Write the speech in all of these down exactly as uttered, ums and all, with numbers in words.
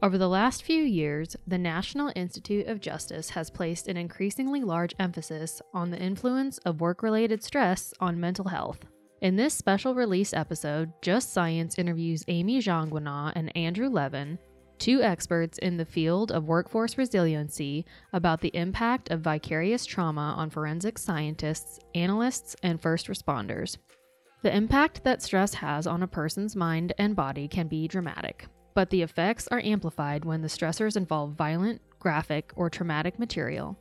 Over the last few years, the National Institute of Justice has placed an increasingly large emphasis on the influence of work-related stress on mental health. In this special release episode, Just Science interviews Amy Jeanguenat and Andrew Levin, two experts in the field of workforce resiliency, about the impact of vicarious trauma on forensic scientists, analysts, and first responders. The impact that stress has on a person's mind and body can be dramatic, but the effects are amplified when the stressors involve violent, graphic, or traumatic material.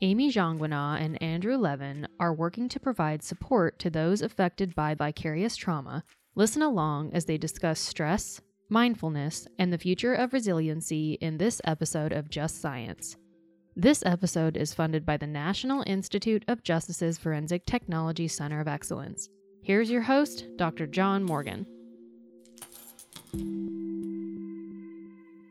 Amy Jeanguenat and Andrew Levin are working to provide support to those affected by vicarious trauma. Listen along as they discuss stress, mindfulness, and the future of resiliency in this episode of Just Science. This episode is funded by the National Institute of Justice's Forensic Technology Center of Excellence. Here's your host, Doctor John Morgan.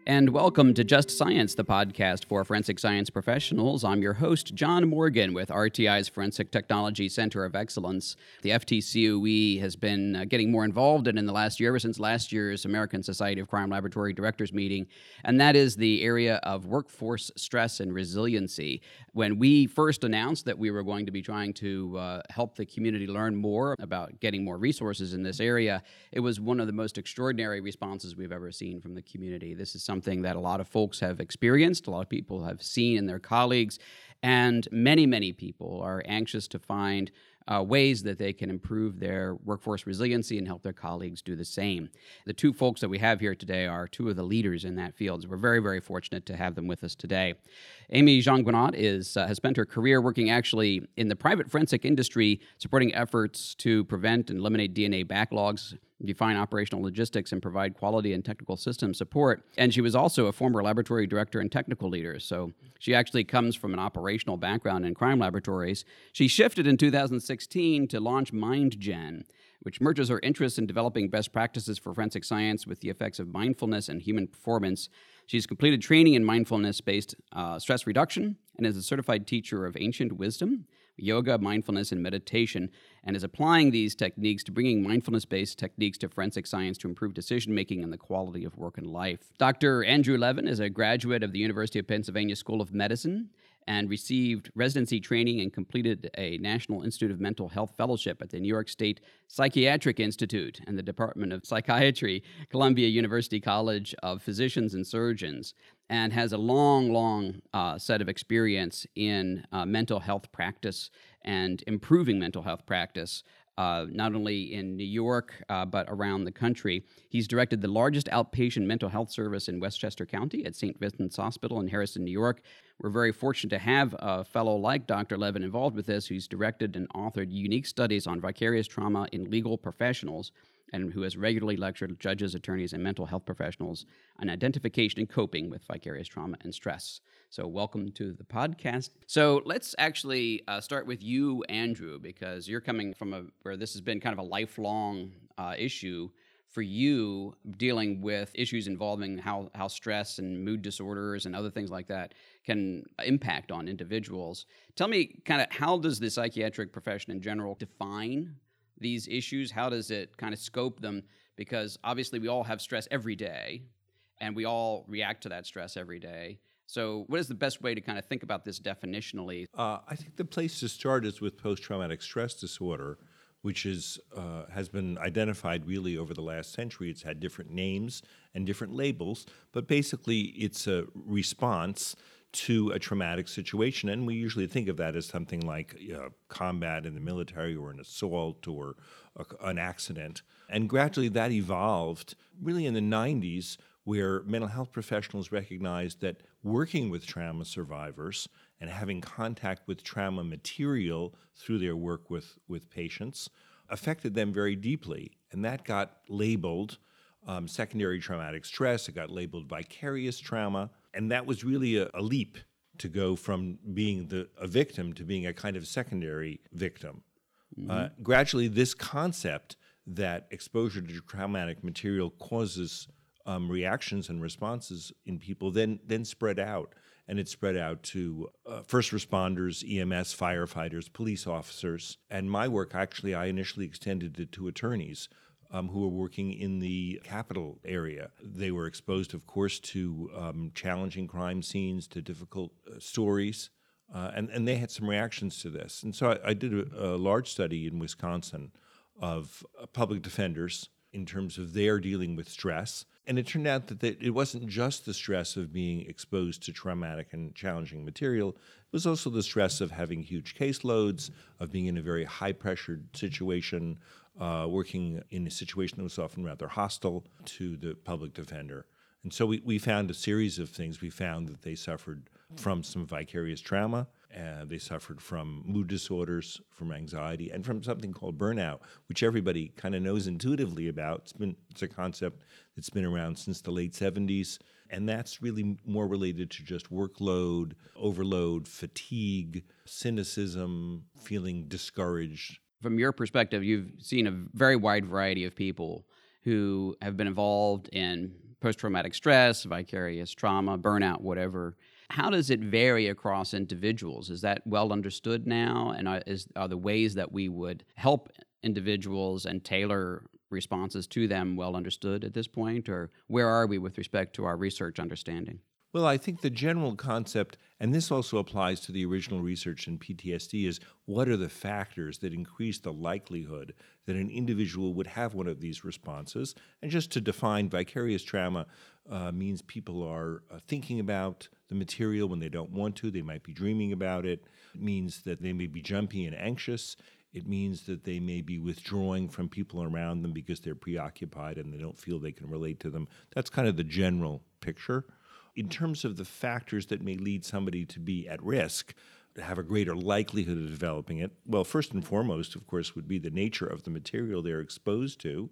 And welcome to Just Science, the podcast for forensic science professionals. I'm your host, John Morgan, with R T I's Forensic Technology Center of Excellence. The F T C O E has been uh, getting more involved in in the last year, ever since last year's American Society of Crime Laboratory Directors meeting, and that is the area of workforce stress and resiliency. When we first announced that we were going to be trying to uh, help the community learn more about getting more resources in this area, it was one of the most extraordinary responses we've ever seen from the community. This is something that a lot of folks have experienced, a lot of people have seen in their colleagues, and many, many people are anxious to find uh, ways that they can improve their workforce resiliency and help their colleagues do the same. The two folks that we have here today are two of the leaders in that field. We're very, very fortunate to have them with us today. Amy Jeanguenat is uh, has spent her career working actually in the private forensic industry, supporting efforts to prevent and eliminate D N A backlogs, define operational logistics, and provide quality and technical system support. And she was also a former laboratory director and technical leader, so she actually comes from an operational background in crime laboratories. She shifted in two thousand sixteen to launch MindGen, which merges her interest in developing best practices for forensic science with the effects of mindfulness and human performance. She's completed training in mindfulness-based uh, stress reduction and is a certified teacher of ancient wisdom, yoga, mindfulness, and meditation, and is applying these techniques to bringing mindfulness-based techniques to forensic science to improve decision-making and the quality of work and life. Doctor Andrew Levin is a graduate of the University of Pennsylvania School of Medicine and received residency training and completed a National Institute of Mental Health Fellowship at the New York State Psychiatric Institute and the Department of Psychiatry, Columbia University College of Physicians and Surgeons, and has a long, long uh, set of experience in uh, mental health practice and improving mental health practice, Uh, not only in New York, uh, but around the country. He's directed the largest outpatient mental health service in Westchester County at Saint Vincent's Hospital in Harrison, New York. We're very fortunate to have a fellow like Doctor Levin involved with this, who's directed and authored unique studies on vicarious trauma in legal professionals, and who has regularly lectured judges, attorneys, and mental health professionals on identification and coping with vicarious trauma and stress. So welcome to the podcast. So let's actually uh, start with you, Andrew, because you're coming from a, where this has been kind of a lifelong uh, issue for you, dealing with issues involving how, how stress and mood disorders and other things like that can impact on individuals. Tell me kind of, how does the psychiatric profession in general define these issues? How does it kind of scope them? Because obviously we all have stress every day, and we all react to that stress every day. So what is the best way to kind of think about this definitionally? Uh, I think the place to start is with post-traumatic stress disorder, which is uh, has been identified really over the last century. It's had different names and different labels, but basically it's a response to a traumatic situation, and we usually think of that as something like uh, combat in the military or an assault or a, an accident. And gradually that evolved really in the nineties, where mental health professionals recognized that working with trauma survivors and having contact with trauma material through their work with, with patients affected them very deeply, and that got labeled um, secondary traumatic stress, it got labeled vicarious trauma, and that was really a, a leap to go from being the, a victim to being a kind of secondary victim. Mm-hmm. Uh, gradually, this concept that exposure to traumatic material causes um, reactions and responses in people then then spread out. And it spread out to uh, first responders, E M S, firefighters, police officers. And my work, actually, I initially extended it to attorneys um, who were working in the capital area. They were exposed, of course, to um, challenging crime scenes, to difficult uh, stories, uh, and, and they had some reactions to this. And so I, I did a, a large study in Wisconsin of uh, public defenders in terms of their dealing with stress. And it turned out that they, it wasn't just the stress of being exposed to traumatic and challenging material. It was also the stress of having huge caseloads, of being in a very high-pressured situation, uh, working in a situation that was often rather hostile to the public defender. And so we, we found a series of things. We found that they suffered from some vicarious trauma. Uh, they suffered from mood disorders, from anxiety, and from something called burnout, which everybody kind of knows intuitively about. It's been it's a concept that's been around since the late seventies, and that's really more related to just workload, overload, fatigue, cynicism, feeling discouraged. From your perspective, you've seen a very wide variety of people who have been involved in post-traumatic stress, vicarious trauma, burnout, whatever. How does it vary across individuals? Is that well understood now? And are, is, are the ways that we would help individuals and tailor responses to them well understood at this point? Or where are we with respect to our research understanding? Well, I think the general concept, and this also applies to the original research in P T S D, is what are the factors that increase the likelihood that an individual would have one of these responses? And just to define, vicarious trauma uh, means people are uh, thinking about the material when they don't want to. They might be dreaming about it. It means that they may be jumpy and anxious. It means that they may be withdrawing from people around them because they're preoccupied and they don't feel they can relate to them. That's kind of the general picture. In terms of the factors that may lead somebody to be at risk, to have a greater likelihood of developing it, well, first and foremost, of course, would be the nature of the material they're exposed to.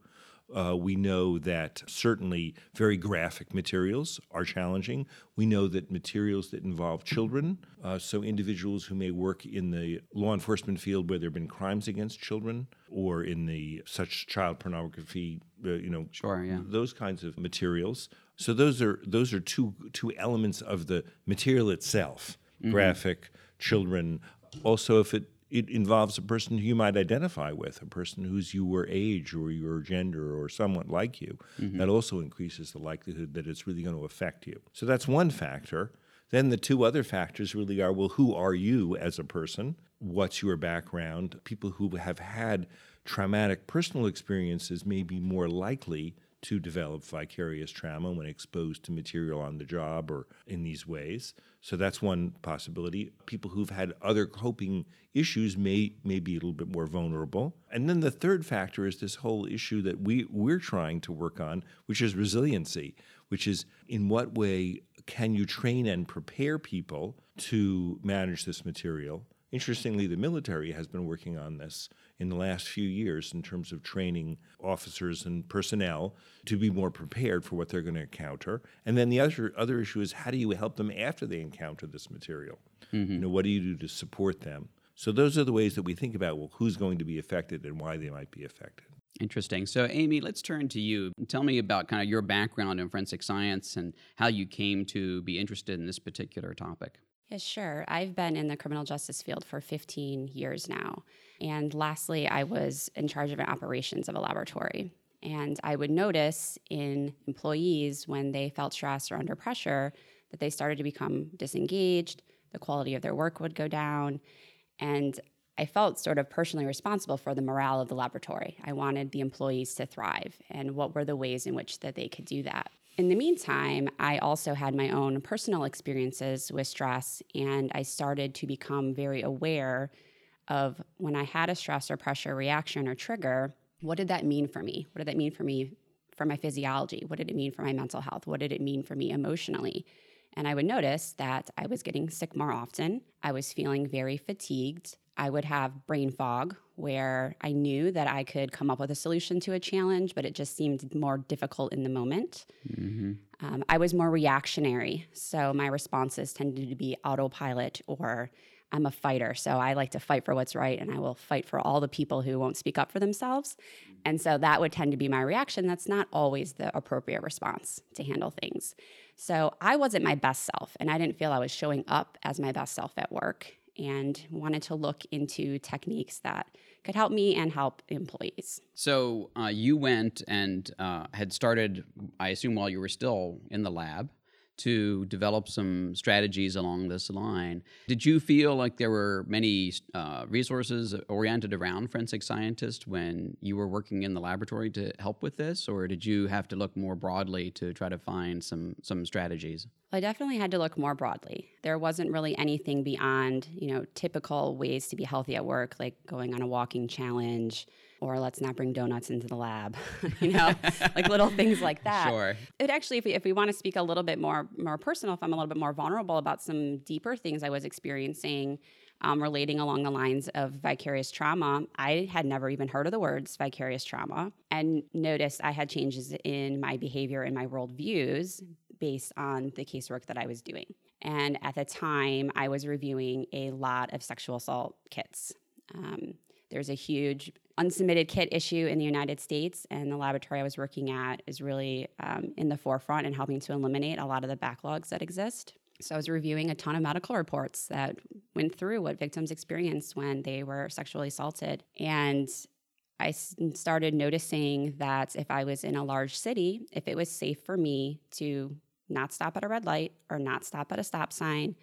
Uh, we know that certainly very graphic materials are challenging. We know that materials that involve children, uh, so individuals who may work in the law enforcement field where there have been crimes against children, or in the such child pornography, uh, you know, sure, yeah. those kinds of materials. So those are those are two two elements of the material itself, mm-hmm. graphic, children. Also, if it, it involves a person who you might identify with, a person who's your age or your gender or someone like you, mm-hmm. that also increases the likelihood that it's really going to affect you. So that's one factor. Then the two other factors really are, well, who are you as a person? What's your background? People who have had traumatic personal experiences may be more likely to develop vicarious trauma when exposed to material on the job or in these ways. So that's one possibility. People who've had other coping issues may, may be a little bit more vulnerable. And then the third factor is this whole issue that we, we're trying to work on, which is resiliency, which is in what way can you train and prepare people to manage this material? Interestingly, the military has been working on this in the last few years in terms of training officers and personnel to be more prepared for what they're going to encounter. And then the other other issue is, how do you help them after they encounter this material? Mm-hmm. You know, what do you do to support them? So those are the ways that we think about, well, who's going to be affected and why they might be affected. Interesting. So, Amy, let's turn to you. Tell me about kind of your background in forensic science and how you came to be interested in this particular topic. Yeah, sure. I've been in the criminal justice field for fifteen years now. And lastly, I was in charge of operations of a laboratory. And I would notice in employees when they felt stressed or under pressure that they started to become disengaged, the quality of their work would go down. And I felt sort of personally responsible for the morale of the laboratory. I wanted the employees to thrive. And what were the ways in which that they could do that? In the meantime, I also had my own personal experiences with stress, and I started to become very aware of when I had a stress or pressure reaction or trigger, what did that mean for me? What did that mean for me for my physiology? What did it mean for my mental health? What did it mean for me emotionally? And I would notice that I was getting sick more often. I was feeling very fatigued. I would have brain fog, where I knew that I could come up with a solution to a challenge, but it just seemed more difficult in the moment. Mm-hmm. Um, I was more reactionary, so my responses tended to be autopilot, or I'm a fighter, so I like to fight for what's right, and I will fight for all the people who won't speak up for themselves. And so that would tend to be my reaction. That's not always the appropriate response to handle things. So I wasn't my best self, and I didn't feel I was showing up as my best self at work, and wanted to look into techniques that could help me and help employees. So uh, you went and uh, had started, I assume while you were still in the lab, to develop some strategies along this line. Did you feel like there were many uh, resources oriented around forensic scientists when you were working in the laboratory to help with this, or did you have to look more broadly to try to find some some strategies? Well, I definitely had to look more broadly. There wasn't really anything beyond, you know, typical ways to be healthy at work, like going on a walking challenge, or let's not bring donuts into the lab, you know, like little things like that. Sure. It actually, if we, if we want to speak a little bit more more personal, if I'm a little bit more vulnerable about some deeper things I was experiencing, um, relating along the lines of vicarious trauma, I had never even heard of the words vicarious trauma, and noticed I had changes in my behavior and my worldviews based on the casework that I was doing. And at the time, I was reviewing a lot of sexual assault kits. Um, there's a huge unsubmitted kit issue in the United States, and the laboratory I was working at is really um, in the forefront and helping to eliminate a lot of the backlogs that exist. So I was reviewing a ton of medical reports that went through what victims experienced when they were sexually assaulted. And I s- started noticing that if I was in a large city, if it was safe for me to not stop at a red light or not stop at a stop sign,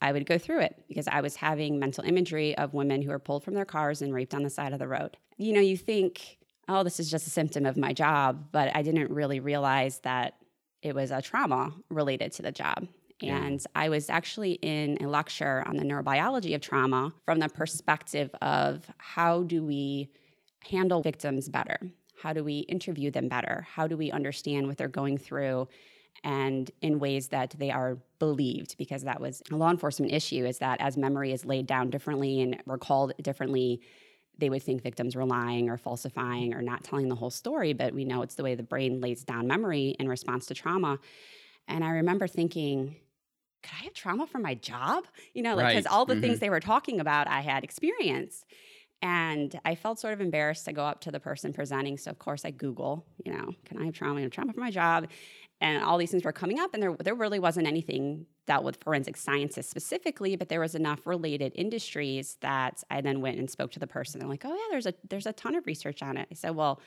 I would go through it, because I was having mental imagery of women who are pulled from their cars and raped on the side of the road. You know, you think, oh, this is just a symptom of my job, but I didn't really realize that it was a trauma related to the job. Yeah. And I was actually in a lecture on the neurobiology of trauma from the perspective of how do we handle victims better? How do we interview them better? How do we understand what they're going through? And in ways that they are believed, because that was a law enforcement issue, is that as memory is laid down differently and recalled differently, they would think victims were lying or falsifying or not telling the whole story, but we know it's the way the brain lays down memory in response to trauma. And I remember thinking, could I have trauma from my job? You know, like, because right. all the mm-hmm. things they were talking about, I had experienced. And I felt sort of embarrassed to go up to the person presenting, so of course I Google, you know, can I have trauma? I have trauma from my job. And all these things were coming up, and there there really wasn't anything dealt with forensic sciences specifically, but there was enough related industries that I then went and spoke to the person. They're like, oh yeah, there's a there's a ton of research on it. I said, well,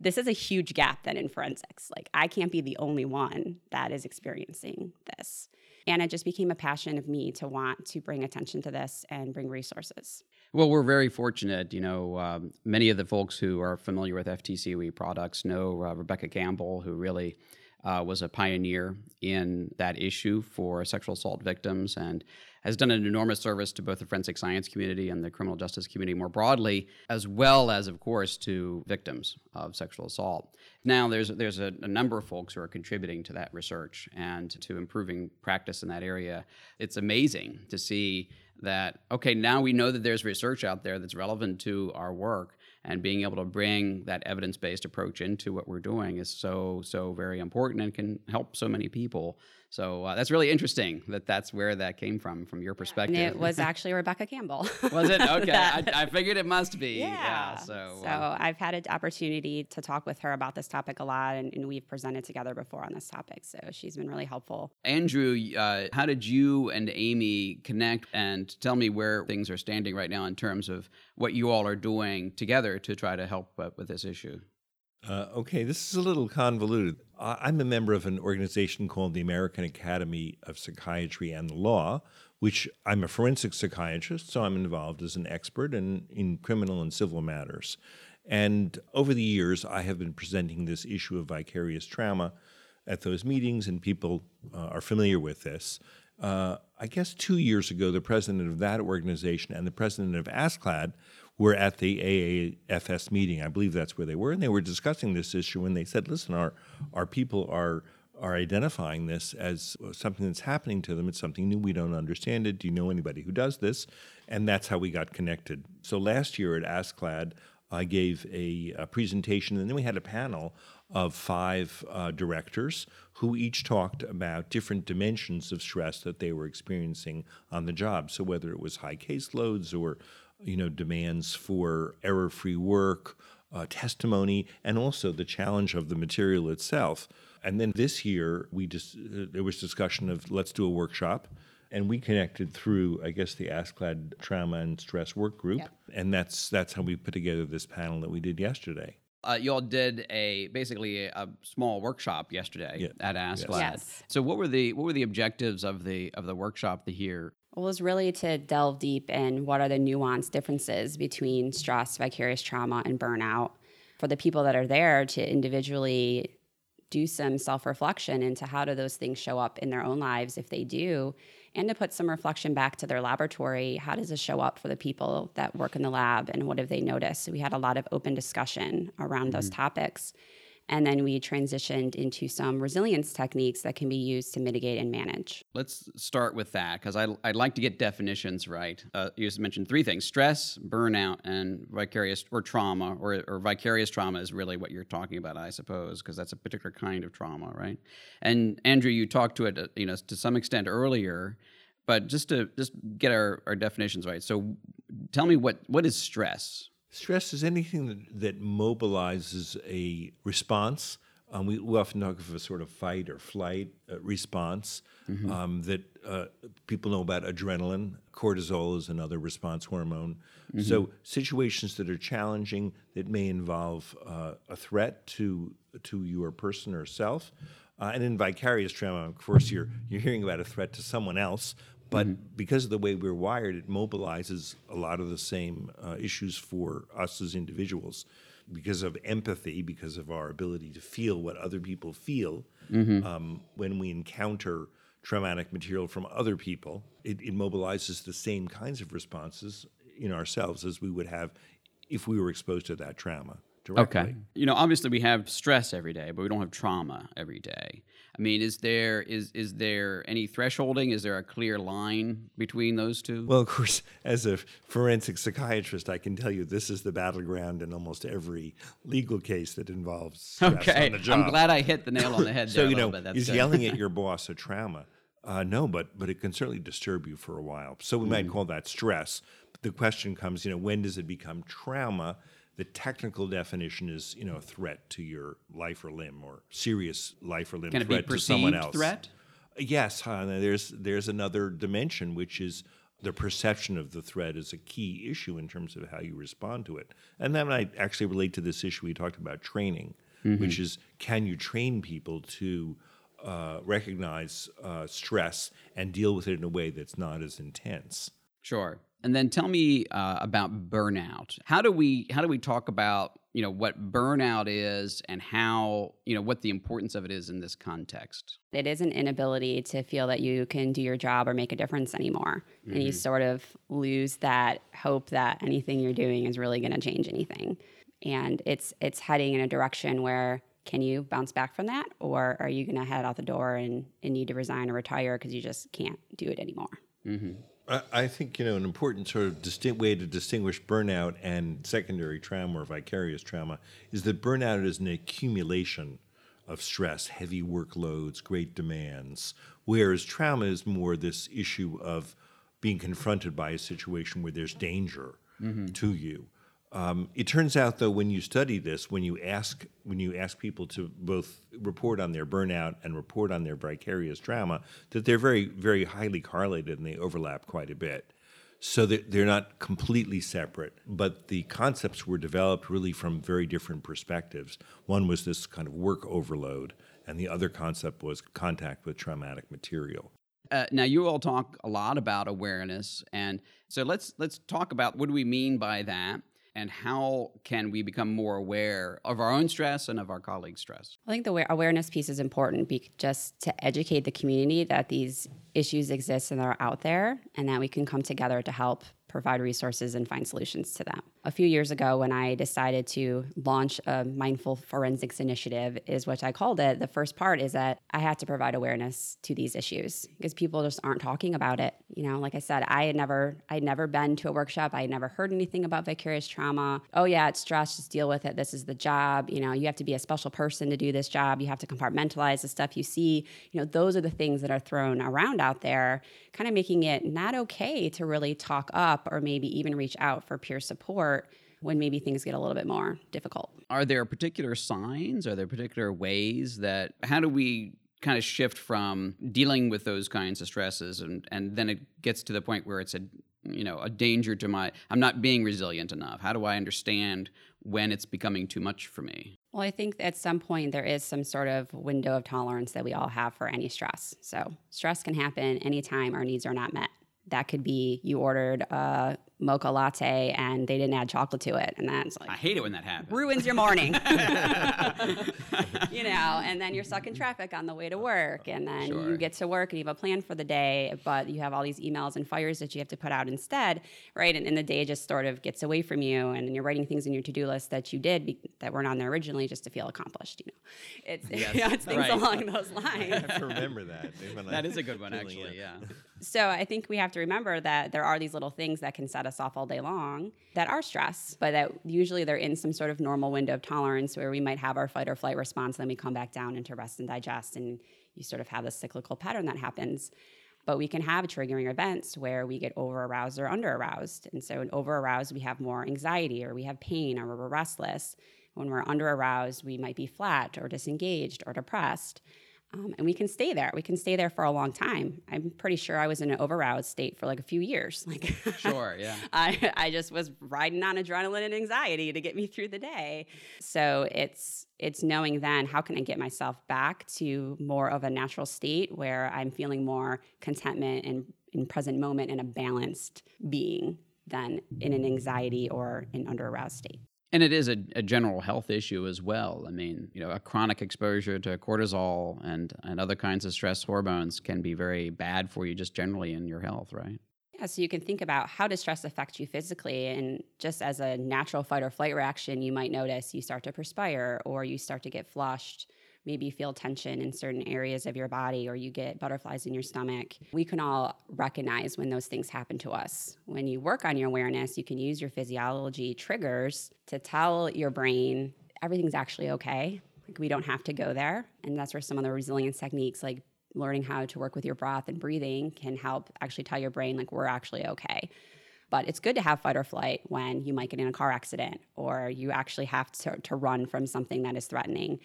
this is a huge gap then in forensics. Like, I can't be the only one that is experiencing this. And it just became a passion of me to want to bring attention to this and bring resources. Well, we're very fortunate. You know, um, many of the folks who are familiar with F T C O E products know uh, Rebecca Campbell, who really... Uh, was a pioneer in that issue for sexual assault victims, and has done an enormous service to both the forensic science community and the criminal justice community more broadly, as well as, of course, to victims of sexual assault. Now, there's there's a, a number of folks who are contributing to that research and to improving practice in that area. It's amazing to see that, okay, now we know that there's research out there that's relevant to our work, and being able to bring that evidence-based approach into what we're doing is so, so very important and can help so many people. So uh, that's really interesting that that's where that came from, from your perspective. Yeah, and it was actually Rebecca Campbell. Was it? Okay. I, I figured it must be. Yeah. yeah so so um, I've had an opportunity to talk with her about this topic a lot, and, and we've presented together before on this topic. So she's been really helpful. Andrew, uh, how did you and Amy connect? And tell me where things are standing right now in terms of what you all are doing together to try to help uh, with this issue. Uh, okay, this is a little convoluted. I'm a member of an organization called the American Academy of Psychiatry and the Law, which I'm a forensic psychiatrist, so I'm involved as an expert in, in criminal and civil matters. And over the years, I have been presenting this issue of vicarious trauma at those meetings, and people uh, are familiar with this. Uh, I guess two years ago, the president of that organization and the president of ASCLAD were at the A A F S meeting. I believe that's where they were, and they were discussing this issue, and they said, listen, our, our people are are identifying this as something that's happening to them. It's something new. We don't understand it. Do you know anybody who does this? And that's how we got connected. So last year at ASCLAD, I gave a, a presentation, and then we had a panel of five uh, directors who each talked about different dimensions of stress that they were experiencing on the job. So whether it was high caseloads or, you know, demands for error-free work, uh, testimony, and also the challenge of the material itself. And then this year, we just uh, there was discussion of let's do a workshop. And we connected through, I guess, the ASCLAD Trauma and Stress Work Group. Yep. And that's that's how we put together this panel that we did yesterday. Uh, you all did a basically a small workshop yesterday yeah. at ASCLAD. Yes. So what were the what were the objectives of the of the workshop this year? Well, it was really to delve deep in what are the nuanced differences between stress, vicarious trauma, and burnout for the people that are there to individually do some self-reflection into how do those things show up in their own lives if they do, and to put some reflection back to their laboratory. How does this show up for the people that work in the lab, and what have they noticed? So we had a lot of open discussion around mm-hmm. those topics. And then we transitioned into some resilience techniques that can be used to mitigate and manage. Let's start with that, because I, I'd like to get definitions right. Uh, you just mentioned three things: stress, burnout, and vicarious or trauma, or, or vicarious trauma is really what you're talking about, I suppose, because that's a particular kind of trauma, right? And Andrew, you talked to it, you know, to some extent earlier, but just to just get our, our definitions right. So, tell me what what is stress? Stress is anything that, that mobilizes a response. Um, we, we often talk of a sort of fight or flight uh, response mm-hmm. um, that uh, people know about adrenaline. Cortisol is another response hormone. Mm-hmm. So situations that are challenging that may involve uh, a threat to to your person or self. Uh, and in vicarious trauma, of course, you're you're hearing about a threat to someone else. But mm-hmm. because of the way we're wired, it mobilizes a lot of the same uh, issues for us as individuals because of empathy, because of our ability to feel what other people feel. Mm-hmm. Um, when we encounter traumatic material from other people, it, it mobilizes the same kinds of responses in ourselves as we would have if we were exposed to that trauma directly. Okay. You know, obviously we have stress every day, but we don't have trauma every day. I mean, is there is is there any thresholding? Is there a clear line between those two? Well, of course, as a forensic psychiatrist, I can tell you this is the battleground in almost every legal case that involves stress okay. on the job. I'm glad I hit the nail on the head there. So, you know, that's is good. Yelling at your boss a trauma? Uh, no, but but it can certainly disturb you for a while. So we mm. might call that stress. But the question comes, you know, when does it become trauma? The technical definition is, you know, a threat to your life or limb, or serious life or limb Can threat to someone else. Can it be perceived threat? Yes. Huh? There's there's another dimension, which is the perception of the threat is a key issue in terms of how you respond to it. And that might actually relate to this issue we talked about, training, mm-hmm. which is can you train people to uh, recognize uh, stress and deal with it in a way that's not as intense? Sure. And then tell me uh, about burnout. How do we how do we talk about, you know, what burnout is and how, you know, what the importance of it is in this context? It is an inability to feel that you can do your job or make a difference anymore. Mm-hmm. And you sort of lose that hope that anything you're doing is really going to change anything. And it's it's heading in a direction where can you bounce back from that, or are you going to head out the door and, and need to resign or retire because you just can't do it anymore? Mm-hmm. I think, you know, an important sort of distinct way to distinguish burnout and secondary trauma or vicarious trauma is that burnout is an accumulation of stress, heavy workloads, great demands, whereas trauma is more this issue of being confronted by a situation where there's danger mm-hmm. to you. Um, it turns out, though, when you study this, when you ask when you ask people to both report on their burnout and report on their vicarious trauma, that they're very, very highly correlated and they overlap quite a bit. So that they're not completely separate, but the concepts were developed really from very different perspectives. One was this kind of work overload, and the other concept was contact with traumatic material. Uh, now, you all talk a lot about awareness, and so let's let's talk about what do we mean by that. And how can we become more aware of our own stress and of our colleagues' stress? I think the awareness piece is important be- just to educate the community that these issues exist and are out there, and that we can come together to help provide resources and find solutions to them. A few years ago, when I decided to launch a mindful forensics initiative, is what I called it, the first part is that I had to provide awareness to these issues because people just aren't talking about it. You know, like I said, I had never, I'd never been to a workshop. I had never heard anything about vicarious trauma. Oh yeah, it's stress, just deal with it. This is the job. You know, you have to be a special person to do this job. You have to compartmentalize the stuff you see. You know, those are the things that are thrown around out there, kind of making it not okay to really talk up or maybe even reach out for peer support when maybe things get a little bit more difficult. Are there particular signs? Are there particular ways that, how do we kind of shift from dealing with those kinds of stresses and, and then it gets to the point where it's a, you know, a danger to my, I'm not being resilient enough. How do I understand when it's becoming too much for me? Well, I think at some point there is some sort of window of tolerance that we all have for any stress. So stress can happen anytime our needs are not met. That could be you ordered a mocha latte and they didn't add chocolate to it. And that's like, I hate it when that happens. Ruins your morning. You know, and then you're stuck in traffic on the way to work. And then sure. You get to work and you have a plan for the day, but you have all these emails and fires that you have to put out instead, right? And, and the day just sort of gets away from you. And you're writing things in your to-do list that you did be, that weren't on there originally just to feel accomplished, you know. It's, yes, you know, it's things right. along those lines. I have to remember that. That is a good one, actually, yeah. So I think we have to remember that there are these little things that can set us off all day long that are stress, but that usually they're in some sort of normal window of tolerance where we might have our fight or flight response, then we come back down into rest and digest, and you sort of have this cyclical pattern that happens. But we can have triggering events where we get over-aroused or under-aroused. And so in over-aroused, we have more anxiety or we have pain or we're restless. When we're under-aroused, we might be flat or disengaged or depressed. Um, and we can stay there. We can stay there for a long time. I'm pretty sure I was in an overroused state for like a few years. Like, sure, yeah. I, I just was riding on adrenaline and anxiety to get me through the day. So it's it's knowing then, how can I get myself back to more of a natural state where I'm feeling more contentment and in present moment and a balanced being than in an anxiety or an under-aroused state. And it is a, a general health issue as well. I mean, you know, a chronic exposure to cortisol and, and other kinds of stress hormones can be very bad for you just generally in your health, right? Yeah, so you can think about how does stress affect you physically? And just as a natural fight or flight reaction, you might notice you start to perspire or you start to get flushed. Maybe you feel tension in certain areas of your body or you get butterflies in your stomach. We can all recognize when those things happen to us. When you work on your awareness, you can use your physiology triggers to tell your brain everything's actually okay. Like, we don't have to go there. And that's where some of the resilience techniques like learning how to work with your breath and breathing can help actually tell your brain like we're actually okay. But it's good to have fight or flight when you might get in a car accident or you actually have to, to run from something that is threatening.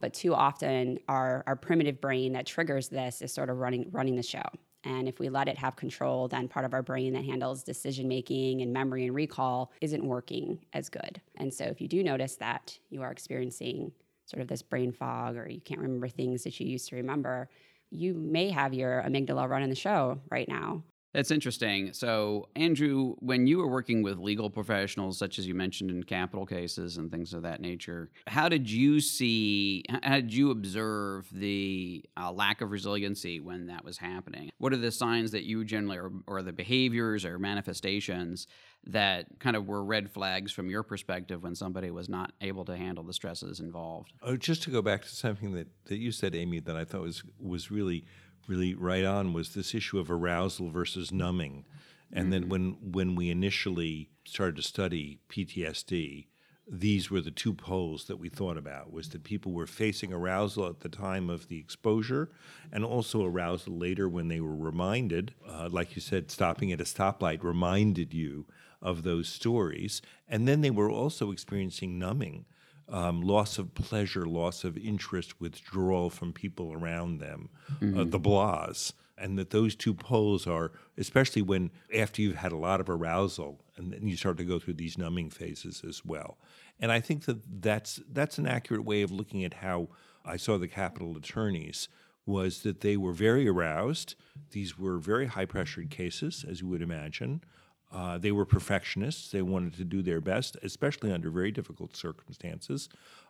But too often our, our primitive brain that triggers this is sort of running running the show. And if we let it have control, then part of our brain that handles decision-making and memory and recall isn't working as good. And so if you do notice that you are experiencing sort of this brain fog or you can't remember things that you used to remember, you may have your amygdala running the show right now. That's interesting. So, Andrew, when you were working with legal professionals, such as you mentioned in capital cases and things of that nature, how did you see, how did you observe the uh, lack of resiliency when that was happening? What are the signs that you generally, or, or the behaviors or manifestations that kind of were red flags from your perspective when somebody was not able to handle the stresses involved? Oh, just to go back to something that, that you said, Amy, that I thought was was really really right on, was this issue of arousal versus numbing. And mm-hmm. then when, when we initially started to study P T S D, these were the two poles that we thought about, was that people were facing arousal at the time of the exposure and also arousal later when they were reminded, uh, like you said, stopping at a stoplight reminded you of those stories. And then they were also experiencing numbing. Um, loss of pleasure, loss of interest, withdrawal from people around them, mm-hmm. uh, the blahs, and that those two poles are, especially when after you've had a lot of arousal, and then you start to go through these numbing phases as well. And I think that that's, that's an accurate way of looking at how I saw the capital attorneys, was that they were very aroused. These were very high-pressured cases, as you would imagine. Uh, they were perfectionists. They wanted to do their best, especially under very difficult circumstances.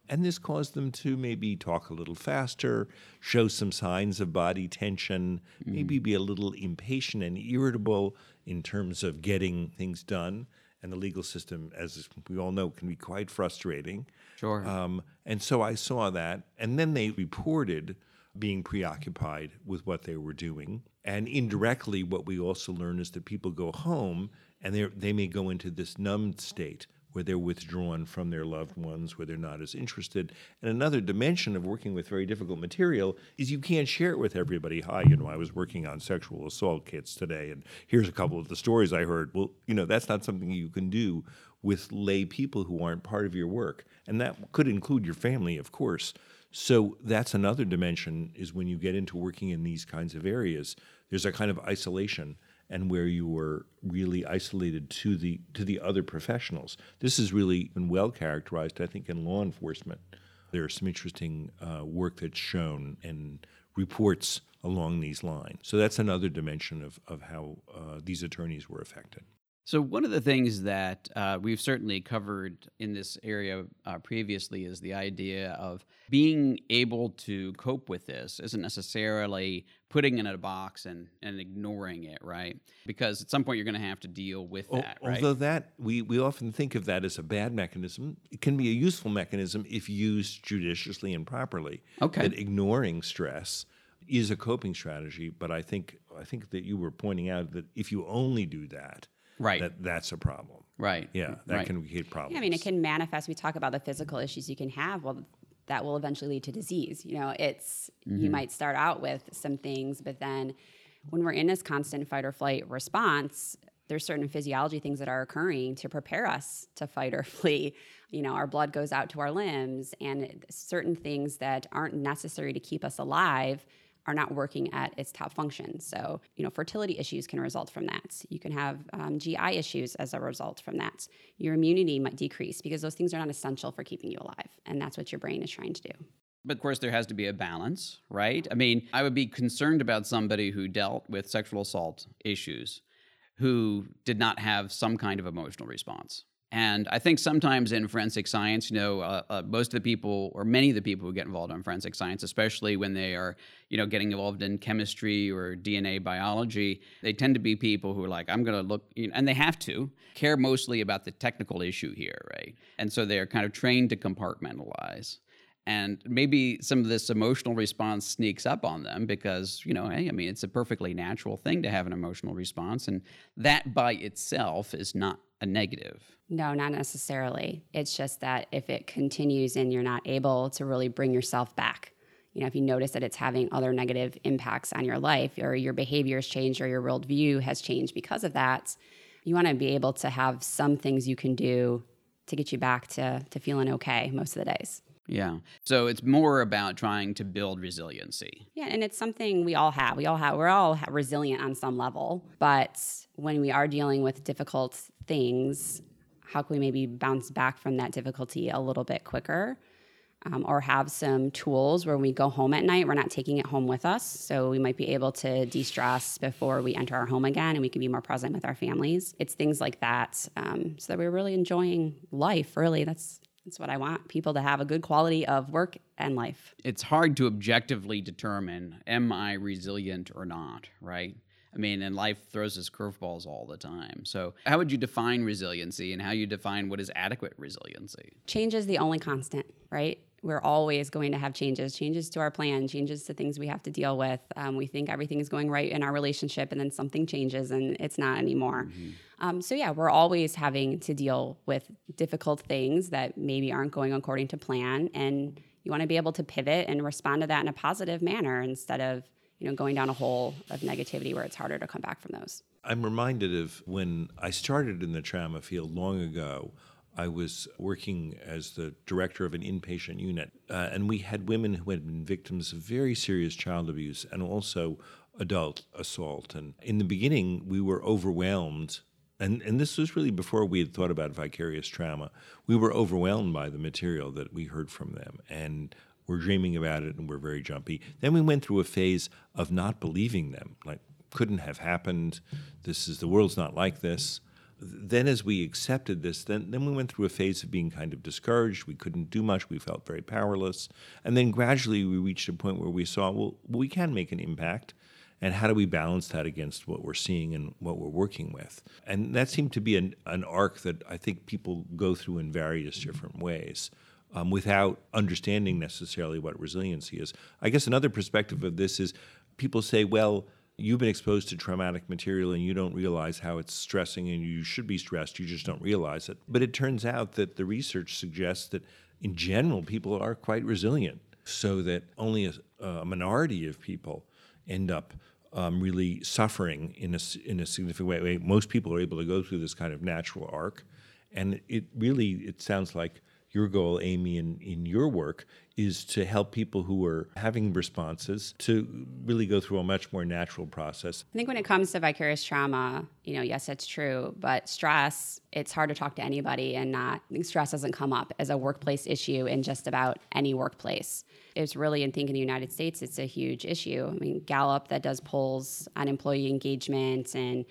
And this caused them to maybe talk a little faster, show some signs of body tension, mm. maybe be a little impatient and irritable in terms of getting things done. And the legal system, as we all know, can be quite frustrating. Sure. Um, and so I saw that. And then they reported being preoccupied with what they were doing. And indirectly, what we also learn is that people go home and they they may go into this numbed state where they're withdrawn from their loved ones, where they're not as interested. And another dimension of working with very difficult material is you can't share it with everybody. Hi, you know, I was working on sexual assault kits today, and here's a couple of the stories I heard. Well, you know, that's not something you can do with lay people who aren't part of your work. And that could include your family, of course. So that's another dimension, is when you get into working in these kinds of areas, there's a kind of isolation, and where you were really isolated to the to the other professionals. This is really been well characterized, I think, in law enforcement. There's some interesting uh, work that's shown and reports along these lines. So that's another dimension of, of how uh, these attorneys were affected. So one of the things that uh, we've certainly covered in this area uh, previously is the idea of being able to cope with this isn't necessarily putting it in a box and, and ignoring it, right? Because at some point you're going to have to deal with that, o- right? Although that, we, we often think of that as a bad mechanism. It can be a useful mechanism if used judiciously and properly. Okay. That ignoring stress is a coping strategy, but I think I think that you were pointing out that if you only do that, Right. That, that's a problem. Right. Yeah, that right. can create problems. Yeah, I mean, it can manifest. We talk about the physical issues you can have. Well, that will eventually lead to disease. You know, it's mm-hmm. you might start out with some things, but then when we're in this constant fight or flight response, there's certain physiology things that are occurring to prepare us to fight or flee. You know, our blood goes out to our limbs, and certain things that aren't necessary to keep us alive are not working at its top function. So, you know, fertility issues can result from that. You can have um, G I issues as a result from that. Your immunity might decrease because those things are not essential for keeping you alive. And that's what your brain is trying to do. But of course, there has to be a balance, right? I mean, I would be concerned about somebody who dealt with sexual assault issues who did not have some kind of emotional response. And I think sometimes in forensic science, you know, uh, uh, most of the people or many of the people who get involved in forensic science, especially when they are, you know, getting involved in chemistry or D N A biology, they tend to be people who are like, I'm going to look, you know, and they have to care mostly about the technical issue here, right? And so they're kind of trained to compartmentalize. And maybe some of this emotional response sneaks up on them because, you know, hey, I mean, it's a perfectly natural thing to have an emotional response. And that by itself is not a negative. No, not necessarily. It's just that if it continues and you're not able to really bring yourself back, you know, if you notice that it's having other negative impacts on your life, or your behavior has changed, or your worldview has changed because of that, you want to be able to have some things you can do to get you back to, to feeling okay most of the days. Yeah. So it's more about trying to build resiliency. Yeah, and it's something we all have. We all have. We're all resilient on some level, but when we are dealing with difficult things, how can we maybe bounce back from that difficulty a little bit quicker, um, or have some tools where we go home at night, we're not taking it home with us. So we might be able to de-stress before we enter our home again, and we can be more present with our families. It's things like that. Um, so that we're really enjoying life, really. That's That's what I want, people to have a good quality of work and life. It's hard to objectively determine, am I resilient or not, right? I mean, and life throws us curveballs all the time. So how would you define resiliency, and how you define what is adequate resiliency? Change is the only constant, right? We're always going to have changes, changes to our plan, changes to things we have to deal with. Um, we think everything is going right in our relationship, and then something changes and it's not anymore. Mm-hmm. Um, so yeah, we're always having to deal with difficult things that maybe aren't going according to plan. And you want to be able to pivot and respond to that in a positive manner instead of, you know, going down a hole of negativity where it's harder to come back from those. I'm reminded of when I started in the trauma field long ago. I was working as the director of an inpatient unit, uh, and we had women who had been victims of very serious child abuse and also adult assault. And in the beginning, we were overwhelmed, and, and this was really before we had thought about vicarious trauma. We were overwhelmed by the material that we heard from them, and we're dreaming about it, and we're very jumpy. Then we went through a phase of not believing them, like, couldn't have happened, this is, the world's not like this. then as we accepted this, then, then we went through a phase of being kind of discouraged. We couldn't do much. We felt very powerless. And then gradually we reached a point where we saw, well, we can make an impact. And how do we balance that against what we're seeing and what we're working with? And that seemed to be an, an arc that I think people go through in various different ways um, without understanding necessarily what resiliency is. I guess another perspective of this is people say, well, you've been exposed to traumatic material and you don't realize how it's stressing and you should be stressed, you just don't realize it. But it turns out that the research suggests that in general, people are quite resilient, so that only a, a minority of people end up um, really suffering in a, in a significant way. Most people are able to go through this kind of natural arc. And it really, it sounds like your goal, Amy, in, in your work is to help people who are having responses to really go through a much more natural process. I think when it comes to vicarious trauma, you know, yes, it's true, but stress, it's hard to talk to anybody and not, I think stress doesn't come up as a workplace issue in just about any workplace. It's really, I think in the United States, it's a huge issue. I mean, Gallup that does polls on employee engagement and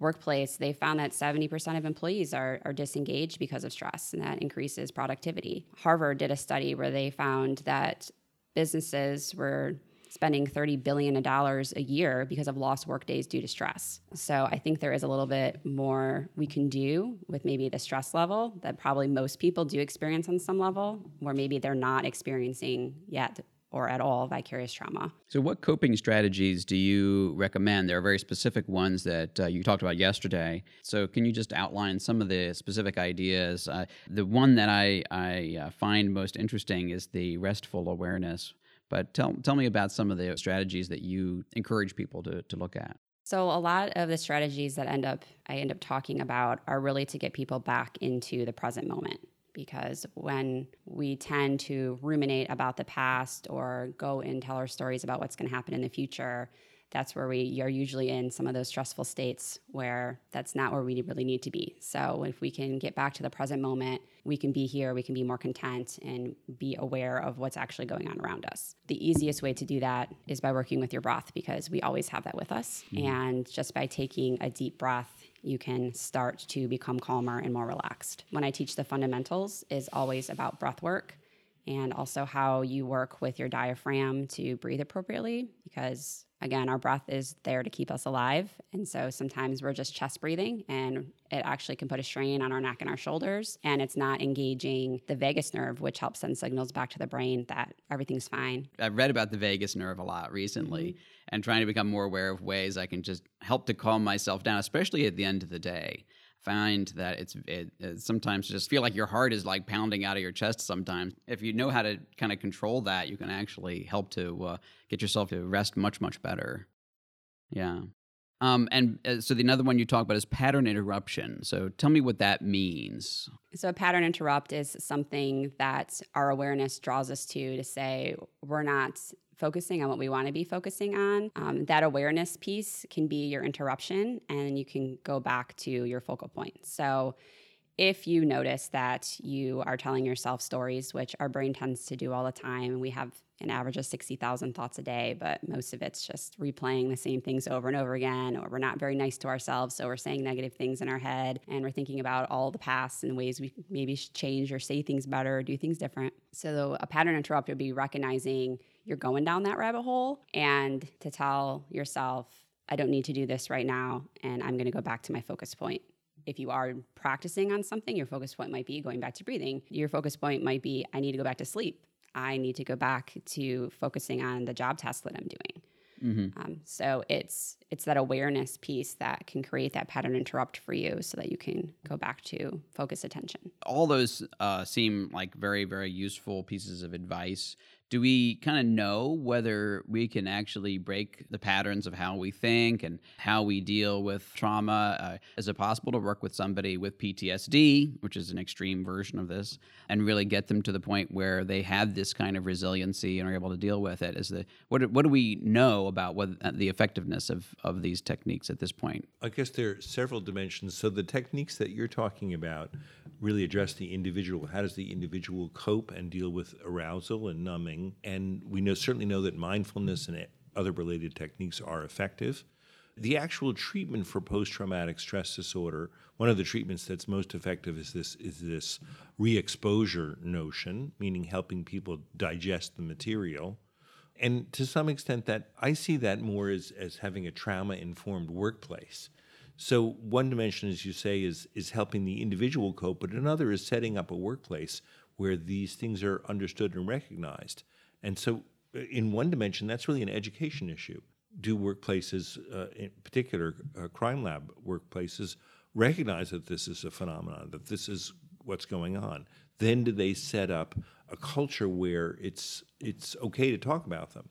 workplace, they found that seventy percent of employees are, are disengaged because of stress, and that increases productivity. Harvard did a study where they found that businesses were spending thirty billion dollars a year because of lost workdays due to stress. So I think there is a little bit more we can do with maybe the stress level that probably most people do experience on some level, where maybe they're not experiencing yet or at all vicarious trauma. So what coping strategies do you recommend? There are very specific ones that uh, you talked about yesterday. So can you just outline some of the specific ideas? Uh, the one that I, I uh, find most interesting is the restful awareness. But tell tell me about some of the strategies that you encourage people to, to look at. So a lot of the strategies that end up I end up talking about are really to get people back into the present moment. Because when we tend to ruminate about the past or go and tell our stories about what's going to happen in the future, that's where we are usually in some of those stressful states where that's not where we really need to be. So if we can get back to the present moment, we can be here, we can be more content and be aware of what's actually going on around us. The easiest way to do that is by working with your breath, because we always have that with us. Mm-hmm. And just by taking a deep breath, you can start to become calmer and more relaxed. When I teach the fundamentals, is always about breath work and also how you work with your diaphragm to breathe appropriately, because again, our breath is there to keep us alive. And so sometimes we're just chest breathing and it actually can put a strain on our neck and our shoulders, and it's not engaging the vagus nerve, which helps send signals back to the brain that everything's fine. I've read about the vagus nerve a lot recently and trying to become more aware of ways I can just help to calm myself down, especially at the end of the day. Find that it's it, it sometimes just feel like your heart is like pounding out of your chest sometimes. If you know how to kind of control that, you can actually help to uh, get yourself to rest much, much better. Yeah. Um, and uh, so the another one you talk about is pattern interruption. So tell me what that means. So a pattern interrupt is something that our awareness draws us to, to say we're not focusing on what we want to be focusing on. Um, that awareness piece can be your interruption, and you can go back to your focal point. So if you notice that you are telling yourself stories, which our brain tends to do all the time, and we have an average of sixty thousand thoughts a day, but most of it's just replaying the same things over and over again, or we're not very nice to ourselves, so we're saying negative things in our head, and we're thinking about all the past and ways we maybe should change or say things better or do things different. So a pattern interrupt would be recognizing you're going down that rabbit hole and to tell yourself, I don't need to do this right now, and I'm going to go back to my focus point. If you are practicing on something, your focus point might be going back to breathing. Your focus point might be, I need to go back to sleep. I need to go back to focusing on the job task that I'm doing. Mm-hmm. Um, so it's it's that awareness piece that can create that pattern interrupt for you so that you can go back to focus attention. All those uh, seem like very, very useful pieces of advice. Do we kind of know whether we can actually break the patterns of how we think and how we deal with trauma? Uh, is it possible to work with somebody with P T S D, which is an extreme version of this, and really get them to the point where they have this kind of resiliency and are able to deal with it? Is the what? What do we know about what uh, the effectiveness of of these techniques at this point? I guess there are several dimensions. So the techniques that you're talking about really address the individual. How does the individual cope and deal with arousal and numbing? And we know certainly know that mindfulness and other related techniques are effective. The actual treatment for post-traumatic stress disorder, one of the treatments that's most effective is this is this re-exposure notion, meaning helping people digest the material. And to some extent, that I see that more as, as having a trauma-informed workplace. So one dimension, as you say, is is helping the individual cope, but another is setting up a workplace where these things are understood and recognized. And so in one dimension, that's really an education issue. Do workplaces, uh, in particular uh, crime lab workplaces, recognize that this is a phenomenon, that this is what's going on? Then do they set up a culture where it's it's okay to talk about them?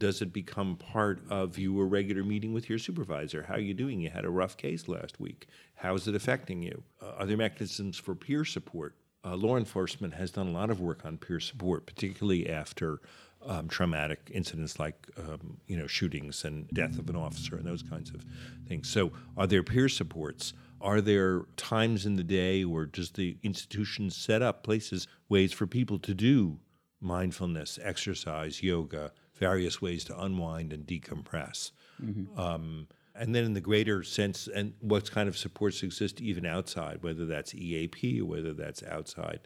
Does it become part of your regular meeting with your supervisor? How are you doing? You had a rough case last week. How is it affecting you? Uh, are there mechanisms for peer support? Uh, law enforcement has done a lot of work on peer support, particularly after um, traumatic incidents like um, you know shootings and death of an officer and those kinds of things. So are there peer supports? Are there times in the day, or does the institution set up places, ways for people to do mindfulness, exercise, yoga, various ways to unwind and decompress? Mm-hmm. Um, and then in the greater sense, and what kind of supports exist even outside, whether that's E A P or whether that's outside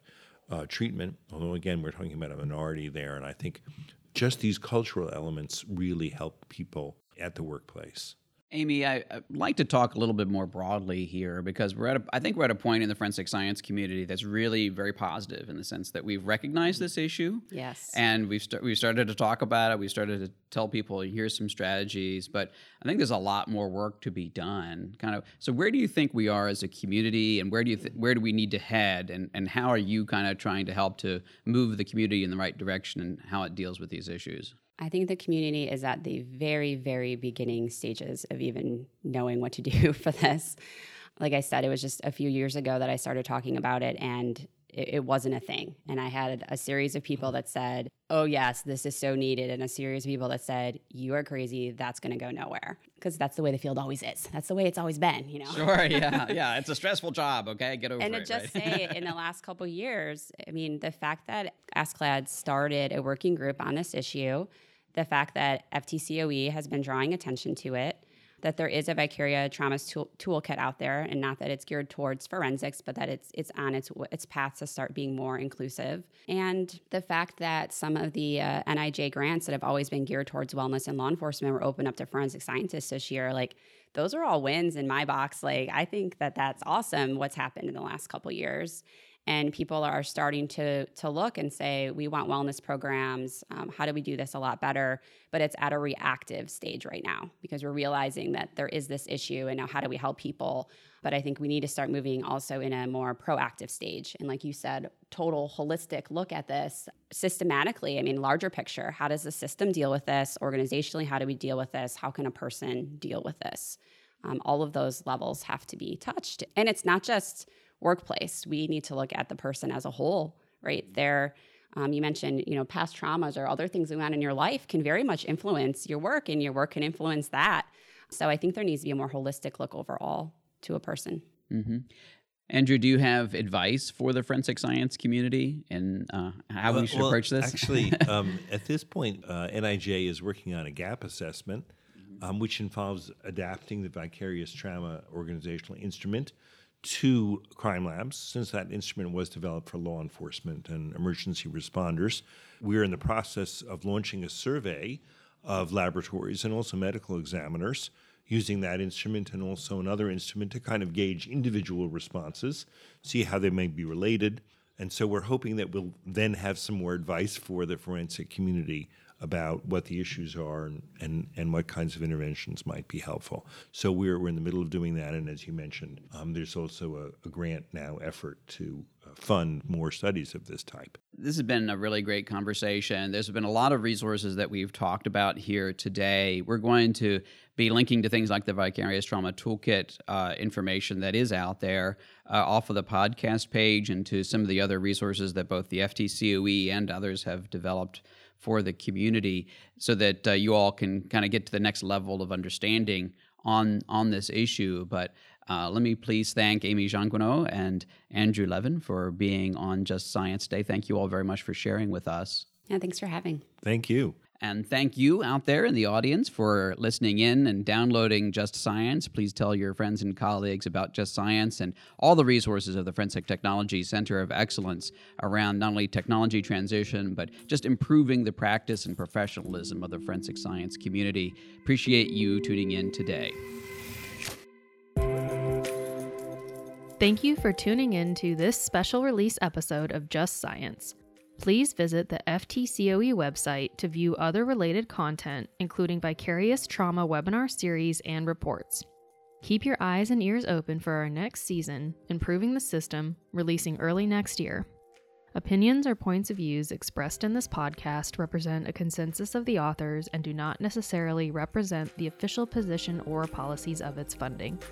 uh, treatment, although again, we're talking about a minority there, and I think just these cultural elements really help people at the workplace. Amy, I, I'd like to talk a little bit more broadly here, because we're at a, I think we're at a point in the forensic science community that's really very positive, in the sense that we've recognized this issue. Yes. And we've, st- we've started to talk about it. We've started to tell people, here's some strategies. But I think there's a lot more work to be done. Kind of. So where do you think we are as a community, and where do you th- where do we need to head? And, and how are you kind of trying to help to move the community in the right direction and how it deals with these issues? I think the community is at the very, very beginning stages of even knowing what to do for this. Like I said, it was just a few years ago that I started talking about it, and it, it wasn't a thing. And I had a series of people that said, oh yes, this is so needed, and a series of people that said, you are crazy, that's going to go nowhere. Because that's the way the field always is. That's the way it's always been, you know? Sure, yeah, yeah. It's a stressful job, okay? Get over and it. And to just right? say, in the last couple of years, I mean, the fact that ASCLAD started a working group on this issue, the fact that F T C O E has been drawing attention to it, that there is a Vicarea Traumas tool, Toolkit out there, and not that it's geared towards forensics, but that it's it's on its its path to start being more inclusive. And the fact that some of the uh, N I J grants that have always been geared towards wellness and law enforcement were opened up to forensic scientists this year, like those are all wins in my box. Like I think that that's awesome what's happened in the last couple of years. And people are starting to to look and say, we want wellness programs. Um, how do we do this a lot better? But it's at a reactive stage right now, because we're realizing that there is this issue, and now how do we help people? But I think we need to start moving also in a more proactive stage. And like you said, total holistic look at this systematically. I mean, larger picture, how does the system deal with this? Organizationally, how do we deal with this? How can a person deal with this? Um, all of those levels have to be touched. And it's not just workplace. We need to look at the person as a whole, right? There, um, you mentioned, you know, past traumas or other things going on in your life can very much influence your work, and your work can influence that. So I think there needs to be a more holistic look overall to a person. Mm-hmm. Andrew, do you have advice for the forensic science community and uh, how well, we should well, approach this? Actually, um, at this point, uh, N I J is working on a gap assessment, um, which involves adapting the Vicarious Trauma Organizational Instrument to crime labs, since that instrument was developed for law enforcement and emergency responders. We're in the process of launching a survey of laboratories and also medical examiners using that instrument and also another instrument to kind of gauge individual responses, see how they may be related. And so we're hoping that we'll then have some more advice for the forensic community about what the issues are and, and, and what kinds of interventions might be helpful. So we're, we're in the middle of doing that, and as you mentioned, um, there's also a, a grant now effort to fund more studies of this type. This has been a really great conversation. There's been a lot of resources that we've talked about here today. We're going to be linking to things like the Vicarious Trauma Toolkit uh, information that is out there uh, off of the podcast page, and to some of the other resources that both the F T C O E and others have developed for the community, so that uh, you all can kind of get to the next level of understanding on, on this issue. But Uh, let me please thank Amy Jeanguenat and Andrew Levin for being on Just Science Day. Thank you all very much for sharing with us. Yeah, thanks for having. Thank you. And thank you out there in the audience for listening in and downloading Just Science. Please tell your friends and colleagues about Just Science and all the resources of the Forensic Technology Center of Excellence around not only technology transition, but just improving the practice and professionalism of the forensic science community. Appreciate you tuning in today. Thank you for tuning in to this special release episode of Just Science. Please visit the F T C O E website to view other related content, including vicarious trauma webinar series and reports. Keep your eyes and ears open for our next season, Improving the System, releasing early next year. Opinions or points of views expressed in this podcast represent a consensus of the authors and do not necessarily represent the official position or policies of its funding.